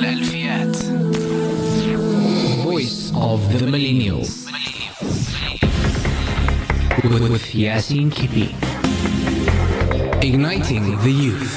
الألفيات. Voice of the Millennials with Yaseen Kippie. Igniting the youth.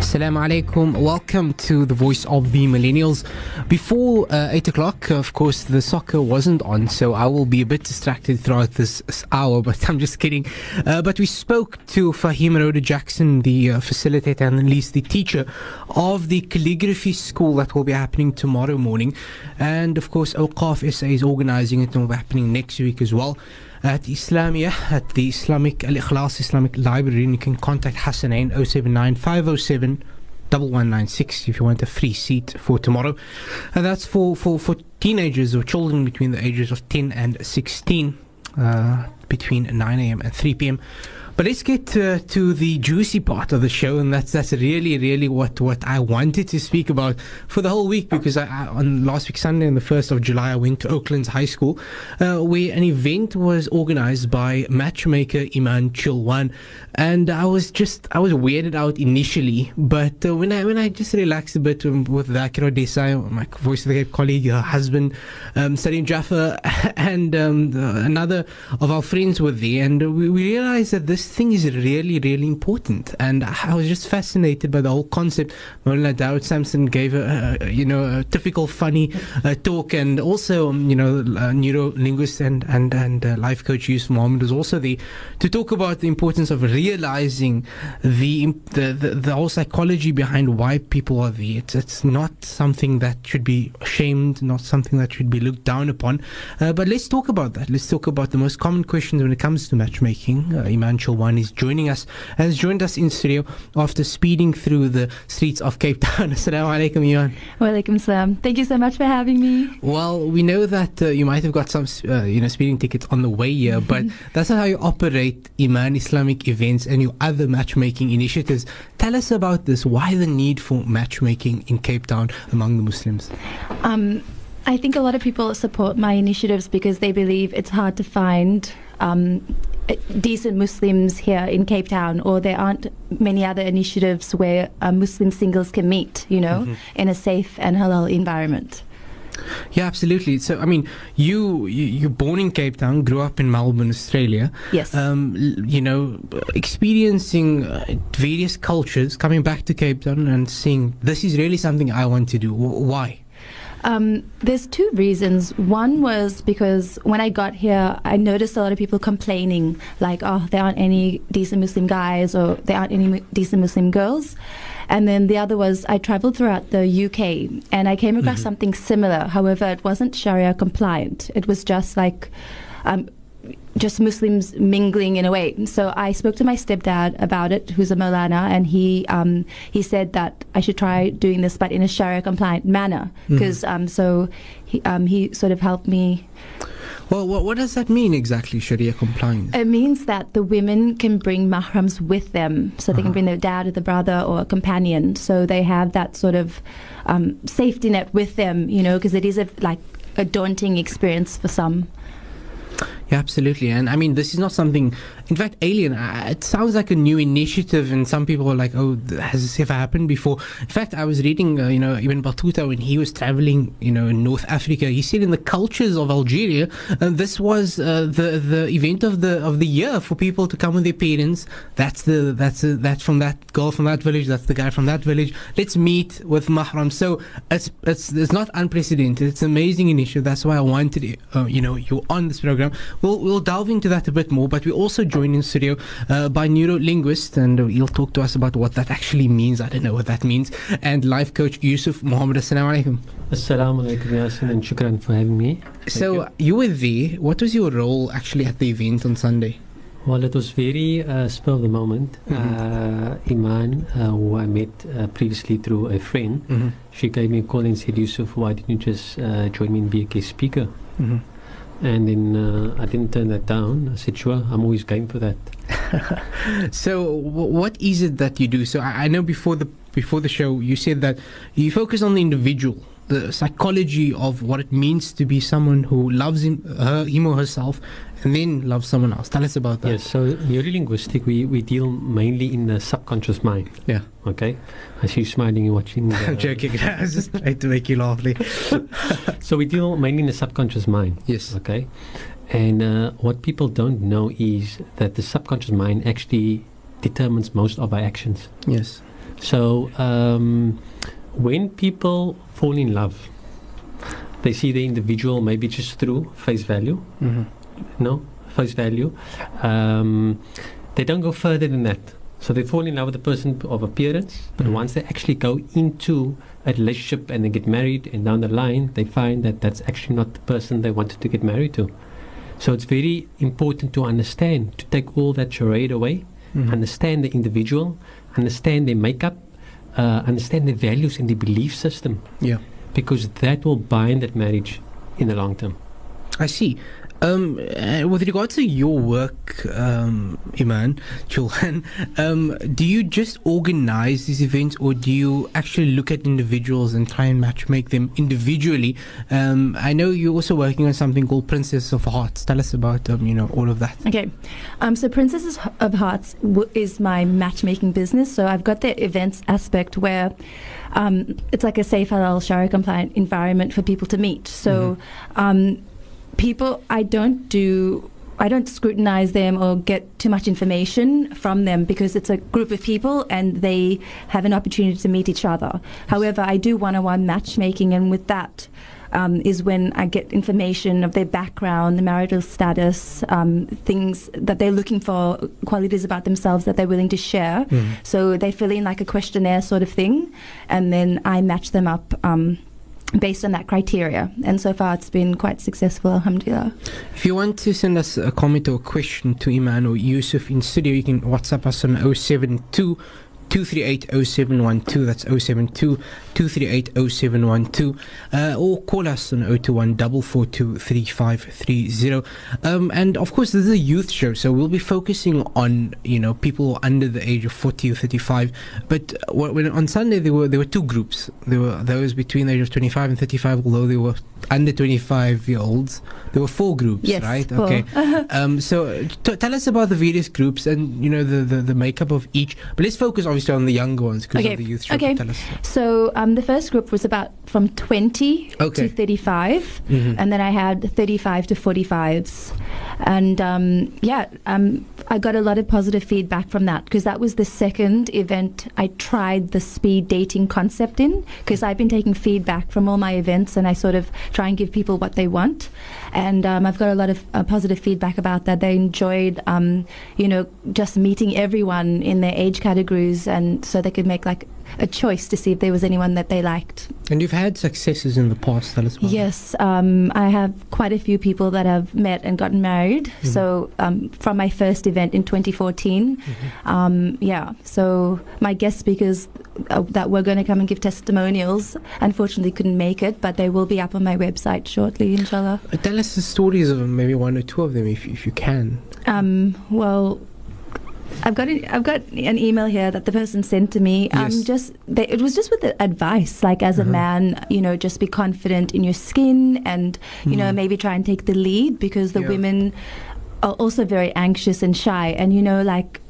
Assalamu alaikum. Welcome to the Voice of the Millennials. Before 8 o'clock, of course, the soccer wasn't on, so I will be a bit distracted throughout this hour, but I'm just kidding. But we spoke to Fahim Oda Jackson, the facilitator and at least the teacher of the calligraphy school that will be happening tomorrow morning. And, of course, Oqaf SA is organizing it and will be happening next week as well. At Islamia, at the al-Ikhlas Islamic Library, and you can contact Hassanain 079 507 1196 if you want a free seat for tomorrow, and that's for teenagers or children between the ages of 10 and 16, between 9 a.m. and 3 p.m. But let's get to the juicy part of the show, and that's really what I wanted to speak about for the whole week, because I on last week Sunday, on the 1st of July, I went to Oaklands High School, where an event was organized by matchmaker Iman Chilwan, and I was weirded out initially, but when I just relaxed a bit with Akira Desai, my Voice of the Cape colleague, her husband, Sadiq Jaffa, and another of our friends were there, and we realized that this thing is really important, and I was just fascinated by the whole concept. Mawlana Dawood Sampson gave a typical funny talk, and also neuro-linguist and life coach Yusuf Mohamed was also there to talk about the importance of realizing the whole psychology behind why people are there. It's not something that should be shamed, not something that should be looked down upon, but let's talk about that. Let's talk about the most common questions when it comes to matchmaking. Iman Chilwan is joining us, has joined us in studio after speeding through the streets of Cape Town. Assalamu alaikum, Iman. Wa alaikum salam. Thank you so much for having me. Well, we know that you might have got some speeding tickets on the way here, but that's not how you operate Iman Islamic events and your other matchmaking initiatives. Tell us about this. Why the need for matchmaking in Cape Town among the Muslims? I think a lot of people support my initiatives because they believe it's hard to find decent Muslims here in Cape Town, or there aren't many other initiatives where Muslim singles can meet, in a safe and halal environment. Yeah, absolutely. So, I mean, you're born in Cape Town, grew up in Melbourne, Australia. Yes. Experiencing various cultures, coming back to Cape Town and seeing this is really something I want to do. Why? There's two reasons. One was because when I got here, I noticed a lot of people complaining, like, oh, there aren't any decent Muslim guys, or there aren't any decent Muslim girls. And then the other was I traveled throughout the UK and I came across something similar. However, it wasn't Sharia compliant. It was just like just Muslims mingling in a way. So I spoke to my stepdad about it, who's a Maulana, and he said that I should try doing this, but in a Sharia compliant manner. Because he sort of helped me. Well, what does that mean exactly, Sharia compliant? It means that the women can bring mahrams with them, so they can bring their dad or the brother or a companion, so they have that sort of safety net with them, because it is a daunting experience for some. Yeah, absolutely. And I mean, this is not something, in fact, alien. It sounds like a new initiative, and some people are like, oh, has this ever happened before? In fact, I was reading, Ibn Battuta, when he was traveling, in North Africa, he said in the cultures of Algeria, this was the event of the year for people to come with their parents. That's from that girl from that village, that's the guy from that village. Let's meet with mahram. So it's not unprecedented. It's an amazing initiative. That's why I wanted you on this program. We'll delve into that a bit more, but we're also joined in studio by neuro-linguist, and he'll talk to us about what that actually means. I don't know what that means. And life coach Yusuf Mohamed. Assalamu alaikum. Assalamu alaikum, Yasin, and shukran for having me. So you were there. What was your role actually at the event on Sunday? Well, it was very spur of the moment. Iman, who I met previously through a friend, she gave me a call and said, Yusuf, why didn't you just join me and be a guest speaker? And then I didn't turn that down. I said, sure, I'm always game for that. So what is it that you do? So I know before the show you said that you focus on the individual, the psychology of what it means to be someone who loves him or herself and then loves someone else. Tell us about that. Yes, so neurolinguistic, we deal mainly in the subconscious mind. Yeah. Okay. I see you smiling and watching. I'm joking. I was just trying to make you laugh. So we deal mainly in the subconscious mind. Yes. Okay. And what people don't know is that the subconscious mind actually determines most of our actions. Yes. So when people fall in love, they see the individual maybe just through face value. Mm-hmm. No, face value. They don't go further than that. So they fall in love with the person of appearance, but mm-hmm. once they actually go into a relationship and they get married and down the line, they find that that's actually not the person they wanted to get married to. So it's very important to understand, to take all that charade away, mm-hmm. understand the individual, understand their makeup, understand their values and their belief system. Yeah. Because that will bind that marriage in the long term. I see. With regards to your work, Iman Chilwan, do you just organize these events, or do you actually look at individuals and try and matchmake them individually? I know you're also working on something called Princess of Hearts. Tell us about all of that. Okay, so Princess of Hearts is my matchmaking business. So I've got the events aspect where it's like a safe halal sharia compliant environment for people to meet. So. Mm-hmm. People, I don't scrutinize them or get too much information from them because it's a group of people and they have an opportunity to meet each other. Yes. However, I do one-on-one matchmaking, and with that is when I get information of their background, the marital status, things that they're looking for, qualities about themselves that they're willing to share. Mm-hmm. So they fill in like a questionnaire sort of thing, and then I match them up based on that criteria, and so far it's been quite successful, alhamdulillah. If you want to send us a comment or a question to Iman or Yusuf in studio, you can WhatsApp us on 072-238-0712, that's 072-238-0712, or call us on 021-442-3530. And of course this is a youth show, so we'll be focusing on people under the age of 40 or 35, but when on Sunday there were two groups. There were those between the age of 25 and 35, although they were under 25-year-olds. There were four groups, yes, right? Four. Okay. So tell us about the various groups and the makeup of each, but let's focus obviously on the younger ones because of the youth show. Okay. Tell us. So the first group was about from 20 to 35, mm-hmm. and then I had 35 to 45s, and I got a lot of positive feedback from that because that was the second event I tried the speed dating concept in, because I've been taking feedback from all my events and I sort of try and give people what they want, and I've got a lot of positive feedback about that. They enjoyed just meeting everyone in their age categories, and so they could make like a choice to see if there was anyone that they liked. And you've had successes in the past, tell us about. Yes, I have quite a few people that I've met and gotten married. Mm-hmm. So from my first event in 2014, mm-hmm. So my guest speakers that were going to come and give testimonials unfortunately couldn't make it, but they will be up on my website shortly, inshallah. Tell us the stories of them, maybe one or two of them if you can. I've got an email here that the person sent to me. Yes. It was just with the advice, like as a man, just be confident in your skin and, maybe try and take the lead, because the women are also very anxious and shy. And,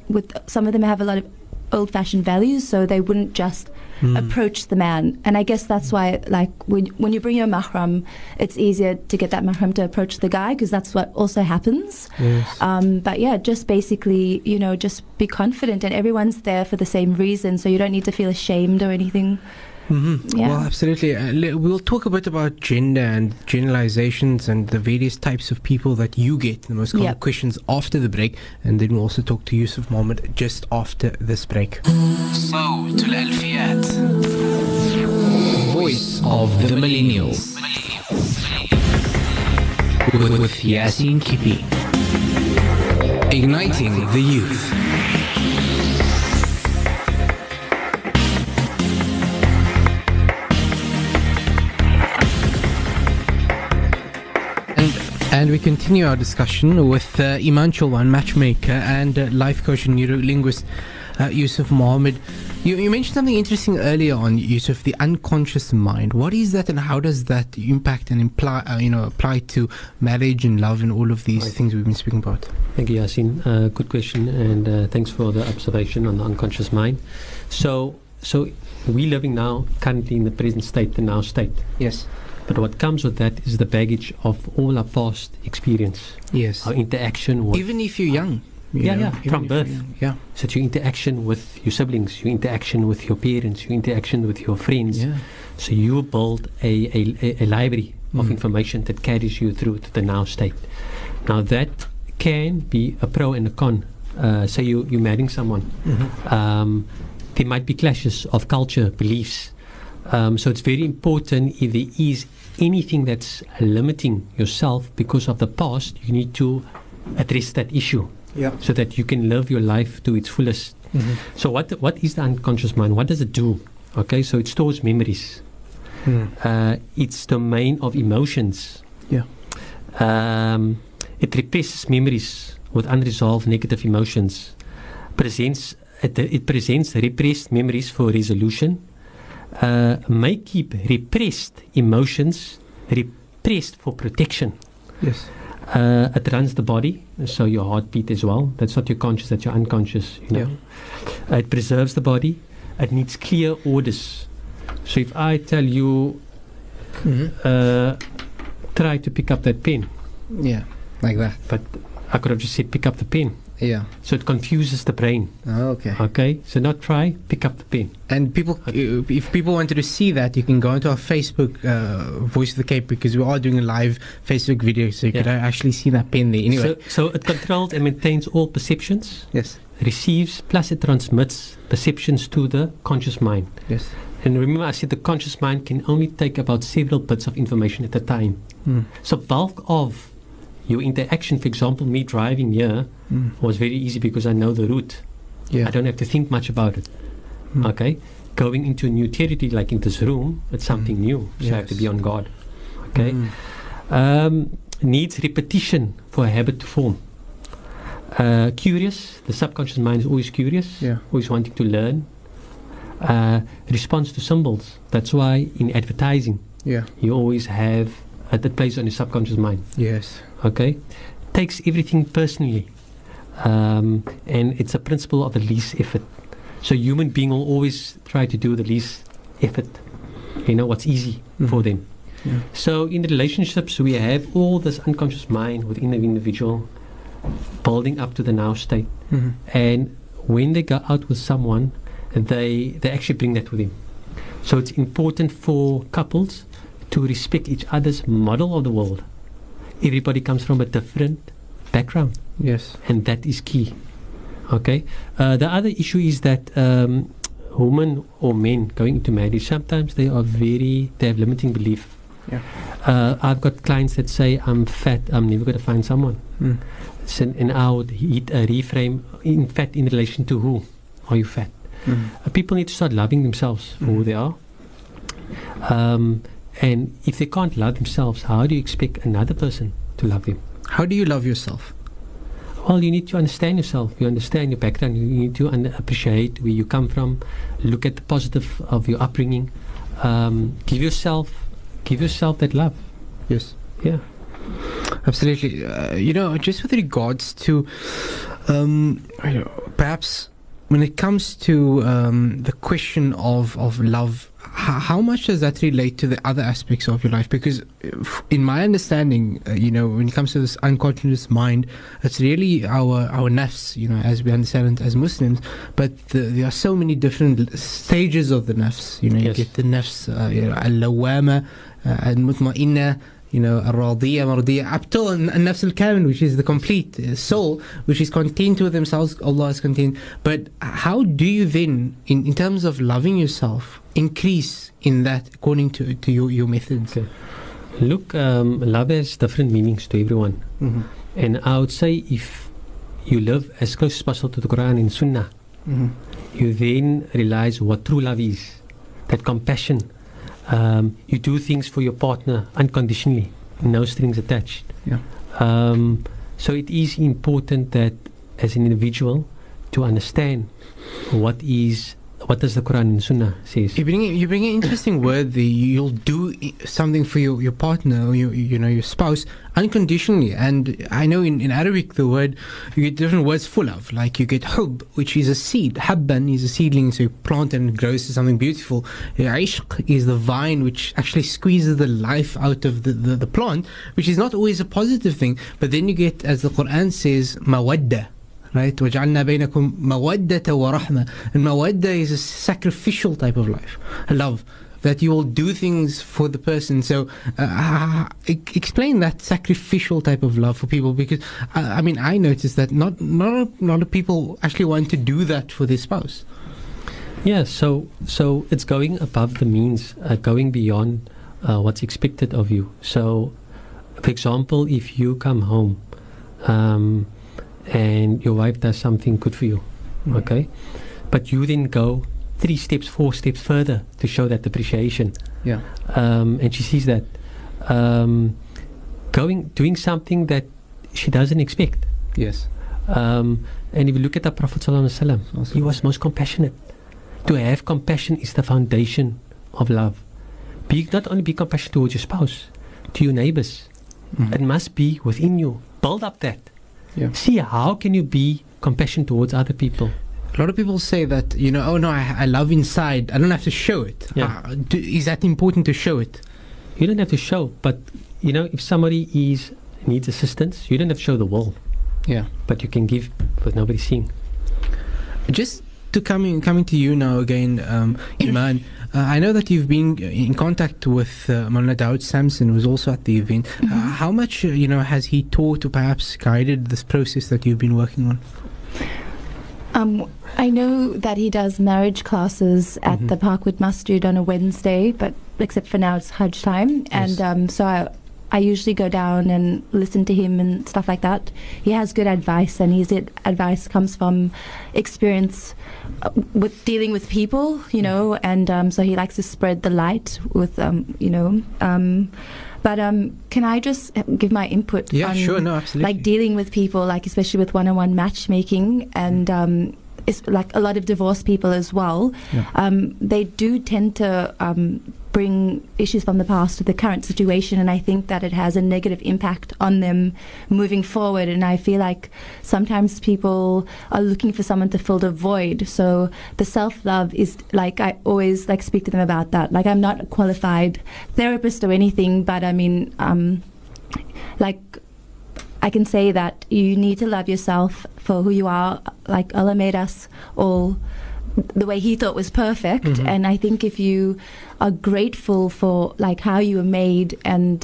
with some of them have a lot of old-fashioned values, so they wouldn't just approach the man. And I guess that's why, like, when you bring your mahram, it's easier to get that mahram to approach the guy, because that's what also happens. Yes. Just basically, just be confident, and everyone's there for the same reason, so you don't need to feel ashamed or anything. Mm-hmm. Yeah. Well, absolutely. We'll talk a bit about gender and generalizations and the various types of people that you get, the most common questions, after the break, and then we'll also talk to Yusuf Mohamed just after this break. Voice of the Millennials with Yaseen Kippie, igniting the youth. And we continue our discussion with Iman Chilwan, matchmaker and life coach and neurolinguist Yusuf Mohamed. You mentioned something interesting earlier on, Yusuf, the unconscious mind. What is that, and how does that impact and apply to marriage and love and all of these things we've been speaking about? Thank you, Yaseen. Good question, and thanks for the observation on the unconscious mind. So we're living now currently in the present state, the now state. Yes. But what comes with that is the baggage of all our past experience. Yes. Our interaction with, even if you're young. You know, from birth. Yeah. So your interaction with your siblings, your interaction with your parents, your interaction with your friends. Yeah. So you build a library of information that carries you through to the now state. Now that can be a pro and a con. Say you're marrying someone. Mm-hmm. There might be clashes of culture, beliefs. So it's very important, if there is anything that's limiting yourself because of the past, you need to address that issue. Yeah. So that you can live your life to its fullest. Mm-hmm. So what is the unconscious mind? What does it do? Okay, so it stores memories. It's domain of emotions. Yeah. It represses memories with unresolved negative emotions. It presents repressed memories for resolution. May keep repressed emotions repressed for protection. Yes. It runs the body, so your heartbeat as well. That's not your conscious, that's your unconscious. You know? Yeah. It preserves the body. It needs clear orders. So if I tell you, try to pick up that pen. Yeah, like that. But I could have just said, pick up the pen. Yeah. So it confuses the brain. Oh, okay. Okay. So not try, pick up the pen. And people, if people wanted to see that, you can go into our Facebook, Voice of the Cape, because we are doing a live Facebook video, so you can actually see that pen there. Anyway. So it controls and maintains all perceptions. Yes. Receives, plus it transmits perceptions to the conscious mind. Yes. And remember, I said the conscious mind can only take about several bits of information at a time. Mm. So bulk of your interaction, for example, me driving here was very easy because I know the route. Yeah. I don't have to think much about it. Mm. Okay? Going into a new territory, like in this room, it's something new. So I have to be on guard. Okay? Needs repetition for a habit to form. Curious. The subconscious mind is always curious, always wanting to learn. Response to symbols. That's why in advertising, you always have that plays on your subconscious mind. Yes. Okay, takes everything personally, and it's a principle of the least effort. So human being will always try to do the least effort, you know, what's easy for them. Yeah. So in the relationships, we have all this unconscious mind within the individual building up to the now state, and when they go out with someone, they actually bring that with them. So it's important for couples to respect each other's model of the world. Everybody comes from a different background. Yes. And that is key. Okay. The other issue is that women or men going into marriage, sometimes they have limiting belief. Yeah. I've got clients that say, I'm fat, I'm never going to find someone. Mm. So, and I would reframe, in fat in relation to who? Are you fat? Mm. People need to start loving themselves for who they are. And if they can't love themselves, how do you expect another person to love them? How do you love yourself? Well, you need to understand yourself. You understand your background. You need to appreciate where you come from. Look at the positive of your upbringing. Give yourself that love. Yes. Yeah. Absolutely. You know, just with regards to, perhaps when it comes to the question of love, how much does that relate to the other aspects of your life? Because in my understanding, you know, when it comes to this unconscious mind, it's really our nafs, you know, as we understand it as Muslims. But there are so many different stages of the nafs. You know, you get the nafs, al-lawama, al-mutma'inna, you know, al-radiyya, mardiya, up to al-nafs al-kamil, which is the complete soul, which is content with themselves, Allah is content. But how do you then, in terms of loving yourself, increase in that according to your methods? Okay. Look, love has different meanings to everyone. Mm-hmm. And I would say if you live as close as possible to the Quran and Sunnah, you then realize what true love is, that compassion. You do things for your partner unconditionally, no strings attached. Yeah. So it is important that as an individual to understand what is What does the Quran and Sunnah say? You bring an interesting word there. You'll do something for your partner, or your spouse, unconditionally. And I know in Arabic the word, you get different words full of. Like you get hub, which is a seed. Habban is a seedling, so you plant and it grows to something beautiful. Ishq is the vine, which actually squeezes the life out of the plant, which is not always a positive thing. But then you get, as the Quran says, mawadda. Right? وَجَعَلْنَا بَيْنَكُمْ مَوَدَّةً وَرَحْمَةً. And mawadda is a sacrificial type of life, a love, that you will do things for the person. So explain that sacrificial type of love for people, because I mean, I noticed that not a lot of people actually want to do that for their spouse. Yeah, so it's going above the means, going beyond what's expected of you. So, for example, if you come home, and your wife does something good for you, okay, but you then go 3 steps, 4 steps further to show that appreciation, and she sees that, doing something that she doesn't expect. Yes. And if you look at the Prophet ﷺ, he was most compassionate. To have compassion is the foundation of love. Not only be compassionate towards your spouse, to your neighbors. It must be within you. Build up that. Yeah. See, how can you be compassionate towards other people? A lot of people say that, oh no, I love inside, I don't have to show it. Yeah. Is that important to show it? You don't have to show, but if somebody needs assistance, you don't have to show the world. Yeah. But you can give with nobody seeing. Just to coming to you now again, Iman. I know that you've been in contact with Mawlana Dawood Sampson, who was also at the event. How much, has he taught or perhaps guided this process that you've been working on? I know that he does marriage classes at the Parkwood Masjid on a Wednesday, but except for now it's Hajj time. Yes. And so I usually go down and listen to him and stuff like that. He has good advice, and his advice comes from experience with dealing with people, and so he likes to spread the light with, But can I just give my input? Yeah, sure, no, absolutely. Like dealing with people, like especially with one-on-one matchmaking, and it's like a lot of divorced people as well. Yeah. They do tend to bring issues from the past to the current situation, and I think that it has a negative impact on them moving forward. And I feel like sometimes people are looking for someone to fill the void. So the self-love is, like, I always like speak to them about that. Like, I'm not a qualified therapist or anything, but I mean, I can say that you need to love yourself for who you are. Like, Allah made us all the way he thought was perfect, and I think if you are grateful for like how you were made, and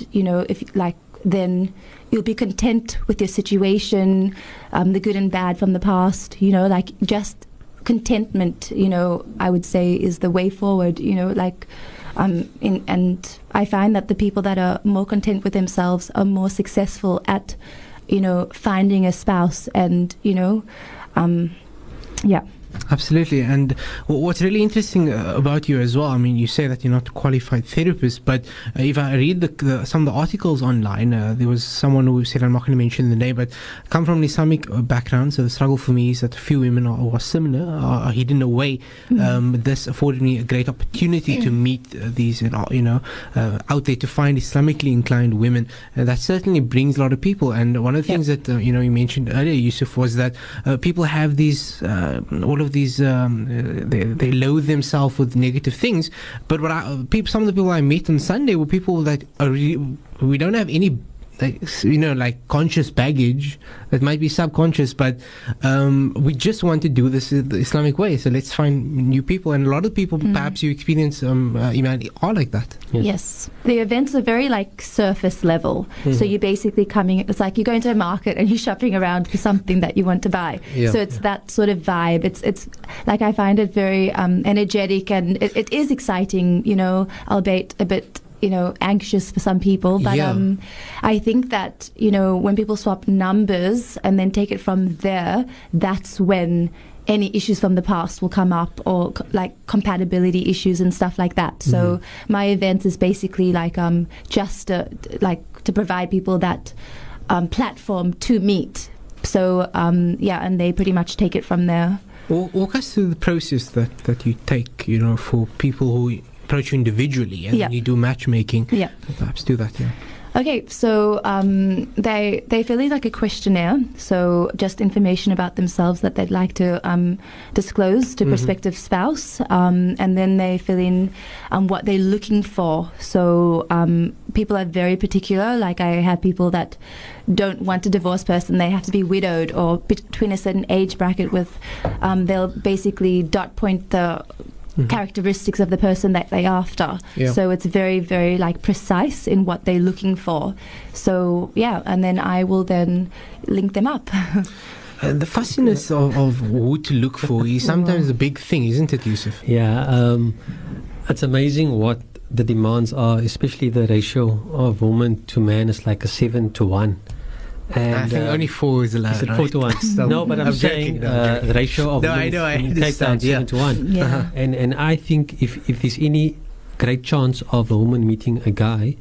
then you'll be content with your situation, the good and bad from the past, like just contentment, I would say is the way forward, and I find that the people that are more content with themselves are more successful at finding a spouse, and yeah. Absolutely. And what's really interesting about you as well, I mean, you say that you're not a qualified therapist, but if I read some of the articles online, there was someone who said, I'm not going to mention the name, but come from an Islamic background, so the struggle for me is that few women are similar, are hidden away. This afforded me a great opportunity to meet these, out there to find Islamically inclined women. That certainly brings a lot of people. And one of the things that, you mentioned earlier, Yusuf, was that people have these, they loathe themselves with negative things. But some of the people I met on Sunday were people that we don't have any, conscious baggage. It might be subconscious, but we just want to do this the Islamic way. So let's find new people. And a lot of people, perhaps you experience, Iman, are like that. Yes. Yes. The events are very like surface level. So you're basically it's like you're going to a market and you're shopping around for something that you want to buy. Yeah. So it's that sort of vibe. It's like I find it very energetic, and it is exciting, albeit a bit anxious for some people, but I think that when people swap numbers and then take it from there, that's when any issues from the past will come up, or like compatibility issues and stuff like that. So my events is basically like just to provide people that platform to meet. So and they pretty much take it from there. Walk us through the process that you take, for people who approach you individually and you do matchmaking. Yeah. Perhaps do that, yeah. Okay, so they fill in like a questionnaire, so just information about themselves that they'd like to disclose to prospective spouse, and then they fill in what they're looking for. So people are very particular. Like I have people that don't want a divorced person; they have to be widowed or between a certain age bracket. With they'll basically dot point the characteristics of the person that they're after. Yeah. So it's very, very precise in what they're looking for. So yeah, and then I will then link them up. The fussiness of who to look for is sometimes a big thing, isn't it, Yusuf? Yeah, it's amazing what the demands are, especially the ratio of woman to man is like a 7 to 1. And I think only 4 is allowed. Is it 4 to 1? No, but I'm saying the ratio of takedowns 7 to 1. Yeah. Uh-huh. And I think if there's any great chance of a woman meeting a guy,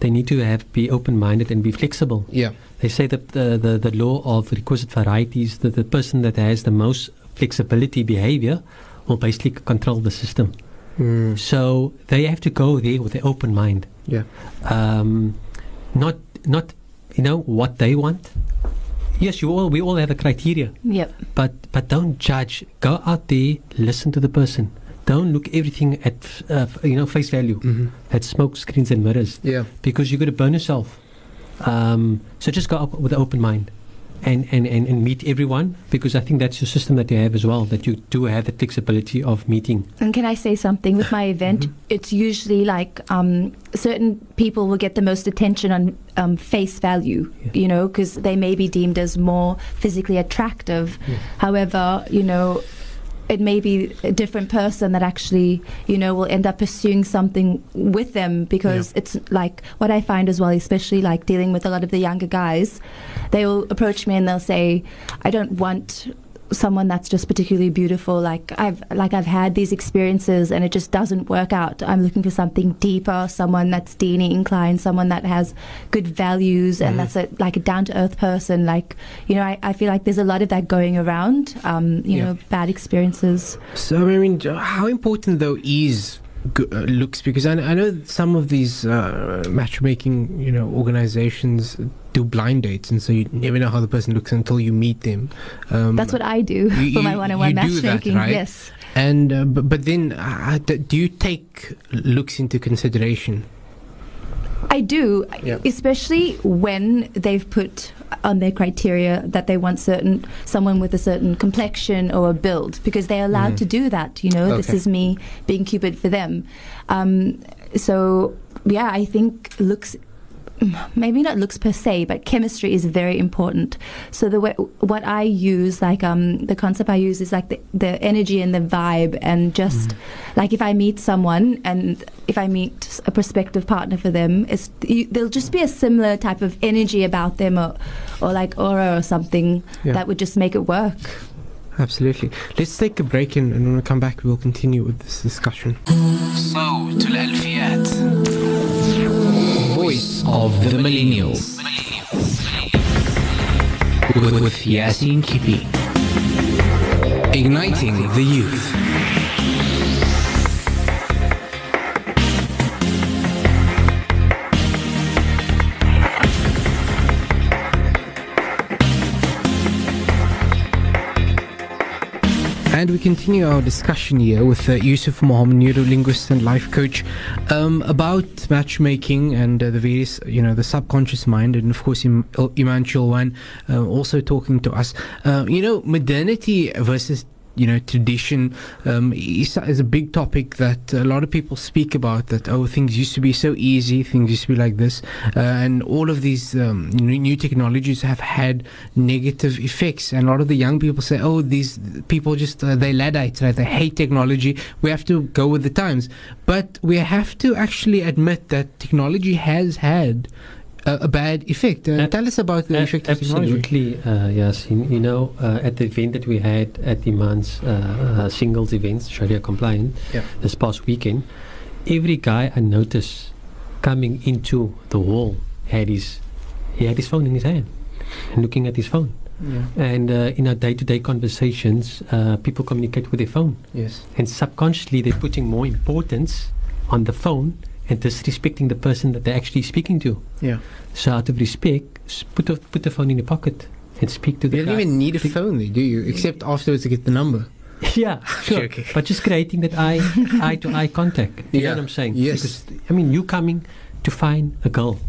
they need to be open-minded and be flexible. Yeah. They say that the law of requisite varieties, that the person that has the most flexibility behavior will basically control the system. Mm. So they have to go there with an open mind. Yeah. Not. You know what they want. Yes, we all have a criteria. Yep. But don't judge. Go out there, listen to the person. Don't look everything at face value. Mm-hmm. At smoke screens and mirrors. Yeah. Because you're going to burn yourself. So just go up with an open mind, and meet everyone, because I think that's your system that you have as well, that you do have the flexibility of meeting. And can I say something with my event? It's usually certain people will get the most attention on face value, because they may be deemed as more physically attractive. Yeah. However, it may be a different person that actually, will end up pursuing something with them, because it's what I find as well, especially dealing with a lot of the younger guys, they will approach me and they'll say, I don't want someone that's just particularly beautiful. I've had these experiences and it just doesn't work out. I'm looking for something deeper, someone that's deeply inclined, someone that has good values and that's a down-to-earth person. I feel like there's a lot of that going around, bad experiences. So I mean, how important though is looks? Because I know some of these matchmaking organizations do blind dates, and so you never know how the person looks until you meet them. That's what I do for my one-on-one matchmaking. That, right? Yes. And but then, do you take looks into consideration? I do, especially when they've put on their criteria that they want someone with a certain complexion or a build, because they're allowed to do that. This is me being Cupid for them. I think looks. Maybe not looks per se, but chemistry is very important. So the way, what I use, the concept I use is the energy and the vibe, and just if I meet someone and if I meet a prospective partner for them, there'll just be a similar type of energy about them or aura or something that would just make it work. Absolutely. Let's take a break, and when we come back, we'll continue with this discussion. Voice of the Millennials with Yaseen Kippie, igniting the youth. And we continue our discussion here with Yusuf Mohamed, neurolinguist and life coach, about matchmaking and the various, the subconscious mind, and of course Iman Chilwan also talking to us. Modernity versus tradition is a big topic that a lot of people speak about, that things used to be so easy, things used to be like this, and all of these new technologies have had negative effects, and a lot of the young people say, these people just they're Luddites, right? They hate technology, we have to go with the times. But we have to actually admit that technology has had a bad effect. Tell us about the effect of technology. Absolutely, yes. At the event that we had at Iman's singles events, Sharia compliant, this past weekend, every guy I noticed coming into the wall had his he had his phone in his hand and looking at his phone. Yeah. And in our day-to-day conversations, people communicate with their phone. Yes. And subconsciously, they're putting more importance on the phone and disrespecting the person that they're actually speaking to. Yeah. So out of respect, put the phone in your pocket and speak to the guy. You don't even need a phone, do you? Except afterwards to get the number. Yeah, sure. Okay. But just creating that eye-to-eye contact. You know what I'm saying? Yes. Because, I mean, you're coming to find a girl,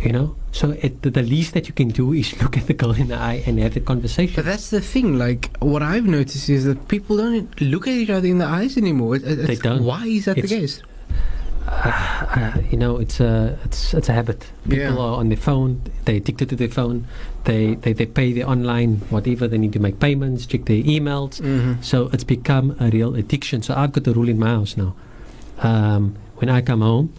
you know? So the least that you can do is look at the girl in the eye and have the conversation. But that's the thing, like, what I've noticed is that people don't look at each other in the eyes anymore. They don't. Why is that the case? You know, it's a habit. People are on their phone. They're addicted to their phone. They pay their online whatever they need to make payments, check their emails. Mm-hmm. So it's become a real addiction. So I've got a rule in my house now. When I come home,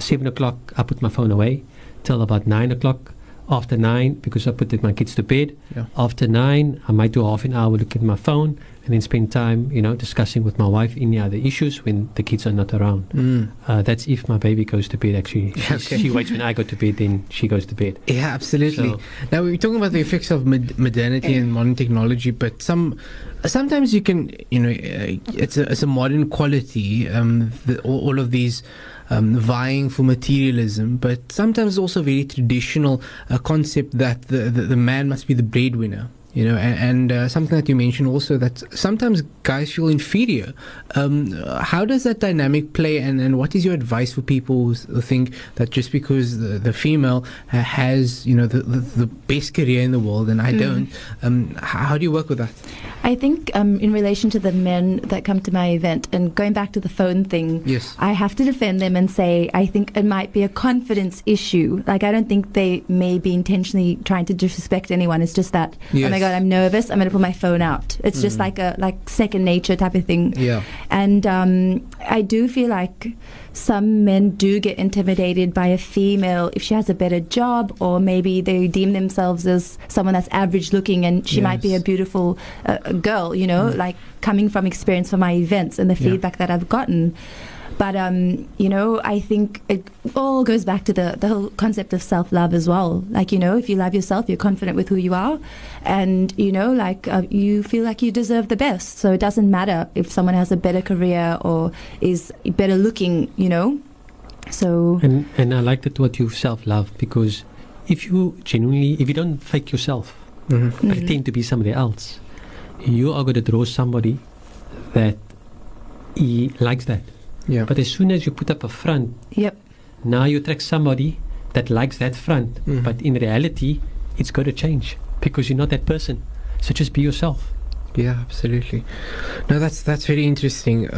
7 o'clock I put my phone away till about 9 o'clock. After 9, because I put my kids to bed. Yeah. After 9, I might do half an hour look at my phone and then spend time, you know, discussing with my wife any other issues when the kids are not around. Mm. That's if my baby goes to bed, actually. She waits when I go to bed, then she goes to bed. Yeah, absolutely. So now, we're talking about the effects of modernity and modern technology, but sometimes you can, you know, it's a modern quality, all of these vying for materialism, but sometimes also very traditional concept that the man must be the breadwinner, you know, and something that you mentioned also, that sometimes guys feel inferior. How does that dynamic play, and what is your advice for people who think that just because the female has, you know, the best career in the world and I don't, how do you work with that? I think in relation to the men that come to my event, and going back to the phone thing, yes, I have to defend them and say I think it might be a confidence issue. Like, I don't think they may be intentionally trying to disrespect anyone. It's just that, yes, oh my God, I'm nervous, I'm going to pull my phone out. It's just like second nature type of thing. Yeah. And I do feel like some men do get intimidated by a female if she has a better job, or maybe they deem themselves as someone that's average looking, and she might be a beautiful girl, you know, like coming from experience from my events and the feedback that I've gotten. But, you know, I think it all goes back to the whole concept of self-love as well. Like, you know, if you love yourself, you're confident with who you are. And, you know, like, you feel like you deserve the best. So it doesn't matter if someone has a better career or is better looking, you know. So and I like that what you self-love, because if you genuinely, if you don't fake yourself, pretend to be somebody else, you are going to draw somebody that he likes that. Yeah. But as soon as you put up a front, now you attract somebody that likes that front. Mm-hmm. But in reality, it's going to change because you're not that person. So just be yourself. Yeah, absolutely. No, that's very interesting.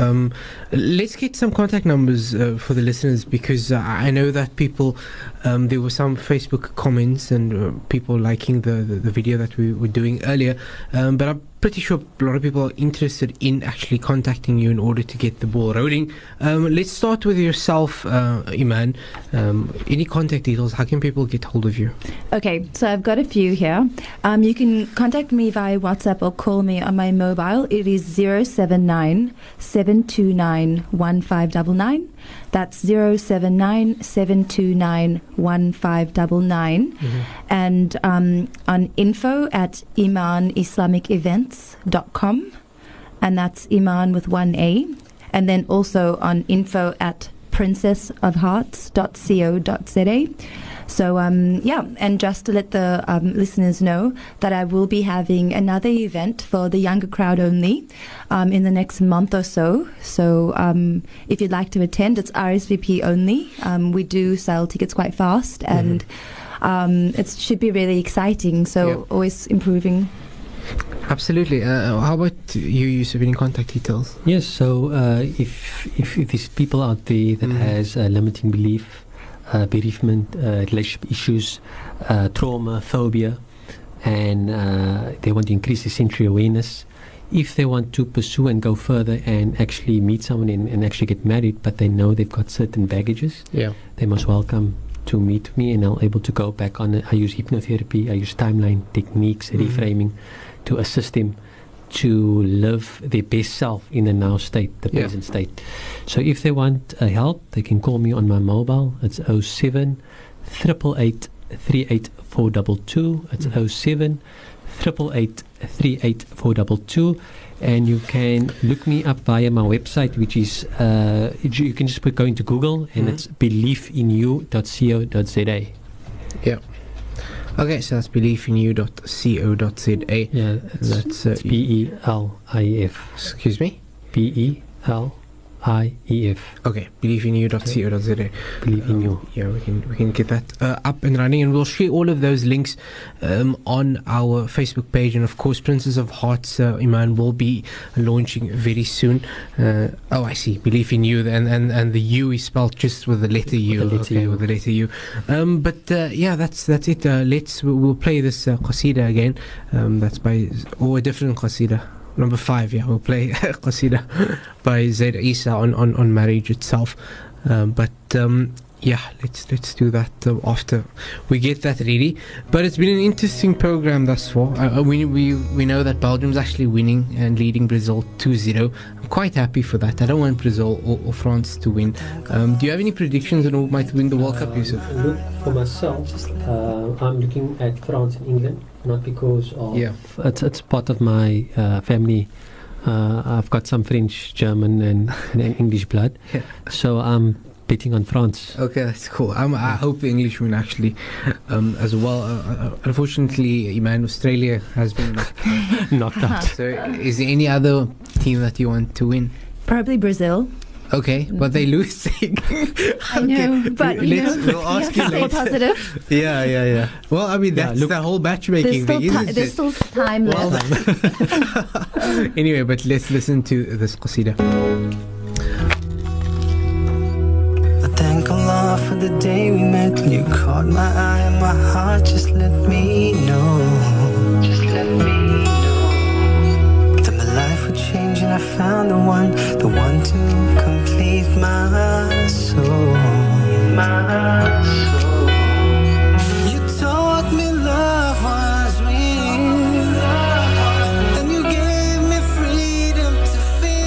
Let's get some contact numbers for the listeners, because I know that people, there were some Facebook comments and people liking the video that we were doing earlier, but I'm pretty sure a lot of people are interested in actually contacting you in order to get the ball rolling. Let's start with yourself, Iman. Any contact details? How can people get hold of you? Okay, so I've got a few here. You can contact me via WhatsApp or call me on my mobile. It is 079-729-1599. That's 079-729-1599. And on info@imanislamicevents.com, and that's Iman with 1 A, and then also on info@princessofhearts.co.za. So, and just to let the listeners know that I will be having another event for the younger crowd only in the next month or so. So, if you'd like to attend, it's RSVP only. We do sell tickets quite fast, and it should be really exciting. So, always improving. Absolutely. How about you, Yusuf? Any contact details? Yes. So, if there's people out there that has a limiting belief, bereavement, relationship issues, trauma, phobia, and they want to increase their sensory awareness. If they want to pursue and go further and actually meet someone and actually get married, but they know they've got certain baggages, they're most welcome to meet me, and I'm able to go back on it. I use hypnotherapy, I use timeline techniques, reframing, to assist them to live their best self in the now state, the present state. So if they want help, they can call me on my mobile. It's 07 888 38422. It's 07 888 38422, and you can look me up via my website, which is you can just go into Google, and it's beliefinu.co.za. Yeah. Okay, so that's beliefinu.co.za. Yeah, that's BELIF. Excuse me? BELIEF. Okay, beliefinu.co.za. Believe in you. Yeah, we can get that up and running, and we'll share all of those links on our Facebook page, and of course, Princess of Hearts Iman will be launching very soon. Oh, I see. Believe in you, and the U is spelled just with the letter U. With the letter U. But yeah, that's it. We'll play this qasida again. That's by a different qasida. Number 5, yeah, we'll play Qasida by Zayd Isa on marriage itself. Yeah, let's do that after we get that ready. But it's been an interesting program thus far. We know that Belgium's actually winning and leading Brazil 2-0. I'm quite happy for that. I don't want Brazil or France to win. Do you have any predictions on who might win the World Cup, Yusuf? Look, for myself, I'm looking at France and England, not because of... Yeah. It's part of my family. I've got some French, German and English blood. Yeah. So I'm betting on France. Okay, that's cool. I hope the English win actually as well. Unfortunately, Iman, Australia has been knocked out. So is there any other team that you want to win? Probably Brazil. Okay, but they losing. I know, but we'll ask you later. Positive. Yeah. Well, I mean, that's the whole matchmaking thing, isn't it? There's still time left. Anyway, but let's listen to this qasida. For the day we met, when you caught my eye and my heart, just let me know. Just let me know that my life would change, and I found the one to complete my soul. My soul. You taught me love was real, and you gave me freedom to feel.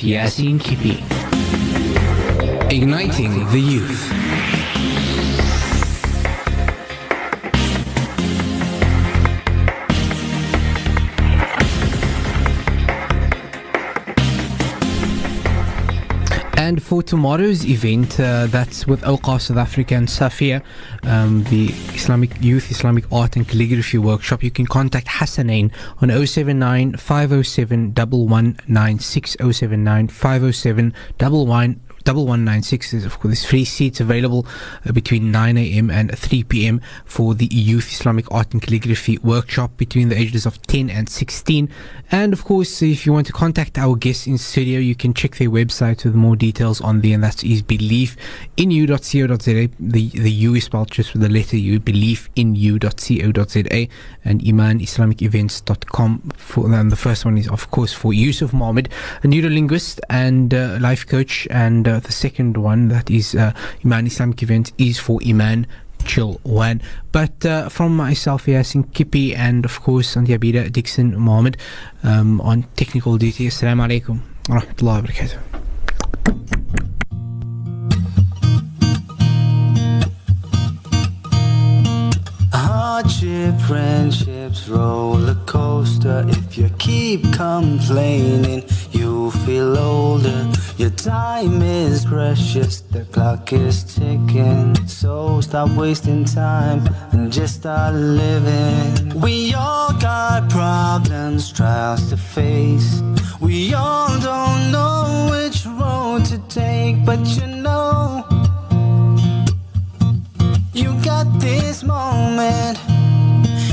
Yaseen Kippie. Igniting the Youth. And for tomorrow's event, that's with Al Qa'a South Africa and Safiya, the Islamic Art and Calligraphy Workshop. You can contact Hassanain on 079 507 1196, 079 507 1196. There's, of course, there's free seats available between 9 a.m. and 3 p.m. for the Youth Islamic Art and Calligraphy Workshop between the ages of 10 and 16. And, of course, if you want to contact our guests in studio, you can check their website with more details on there, and that is beliefinu.co.za. The U is spelled just with the letter U, beliefinu.co.za, and imanislamicevents.com. And the first one is, of course, for Yusuf Mohamed, a neurolinguist and life coach, and the second one, that is Iman Islamic Events, is for Iman Chilwan. But from myself, Yaseen Kippie, and of course Sandy Abida Dixon Mohamed on technical duty. Assalamu alaikum wa rahmatullahi wa barakatuh. Hardship, friendships, roller coaster. If you keep complaining, you feel older. Your time is precious, the clock is ticking. So stop wasting time and just start living. We all got problems, trials to face. We all don't know which road to take, but you know you got this moment,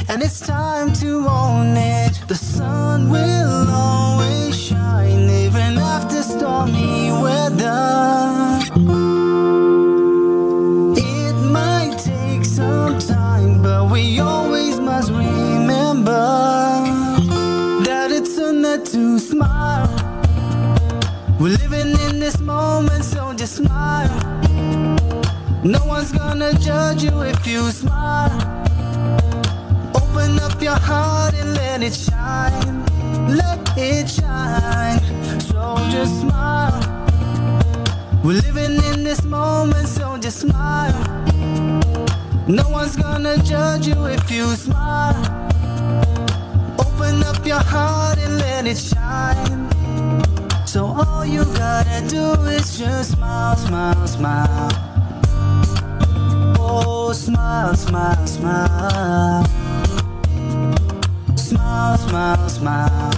and it's time to own it. The sun will always shine, even after stormy weather. It might take some time, but we always must remember that it's sunnah to smile. We're living in this moment, so just smile. No one's gonna judge you if you smile. Open up your heart and let it shine. Let it shine. So just smile. We're living in this moment, so just smile. No one's gonna judge you if you smile. Open up your heart and let it shine. So all you gotta do is just smile, smile, smile. Oh, smile, smile, smile. Smile, smile, smile.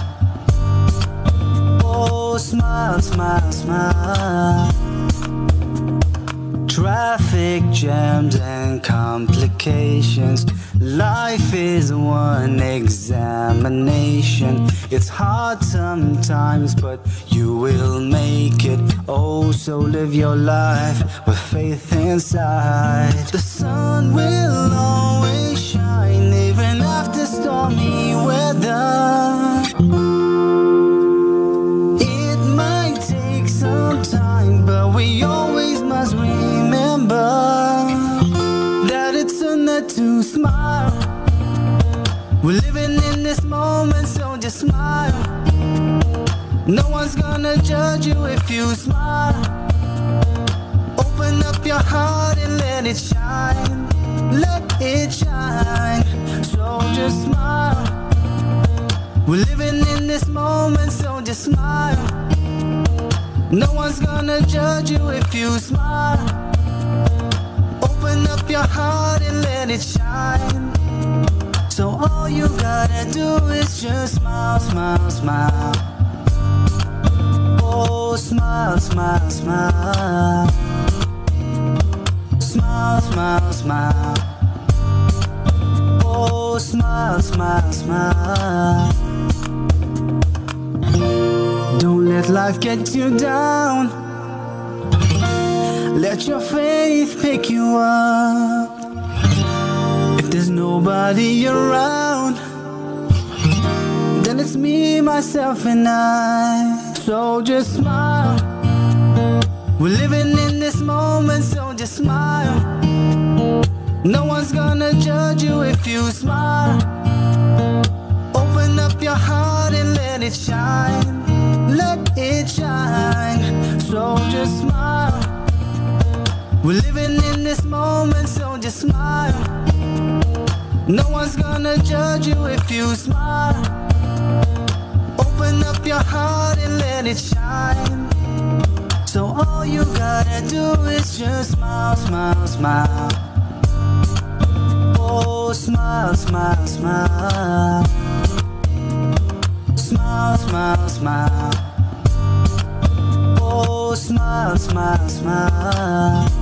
Oh, smile, smile, smile. Traffic jams and complications. Life is one examination. It's hard sometimes, but you will make it. Oh, so live your life with faith inside. The sun will always shine, even after stormy weather. It might take some time, but we always must remember to smile. We're living in this moment, so just smile. No one's gonna judge you if you smile. Open up your heart and let it shine. Let it shine. So just smile. We're living in this moment, so just smile. No one's gonna judge you if you smile. Open up your heart and let it shine. So all you gotta do is just smile, smile, smile. Oh, smile, smile, smile. Smile, smile, smile. Oh, smile, smile, smile. Don't let life get you down. Let your faith pick you up. If there's nobody around, then it's me, myself, and I. So just smile. We're living in this moment, so just smile. No one's gonna judge you if you smile. Open up your heart and let it shine. let it shine, so just smile. We're living in this moment, so just smile. No one's gonna judge you if you smile. Open up your heart and let it shine. So all you gotta do is just smile, smile, smile. Oh, smile, smile, smile. Smile, smile, smile. Oh, smile, smile, smile.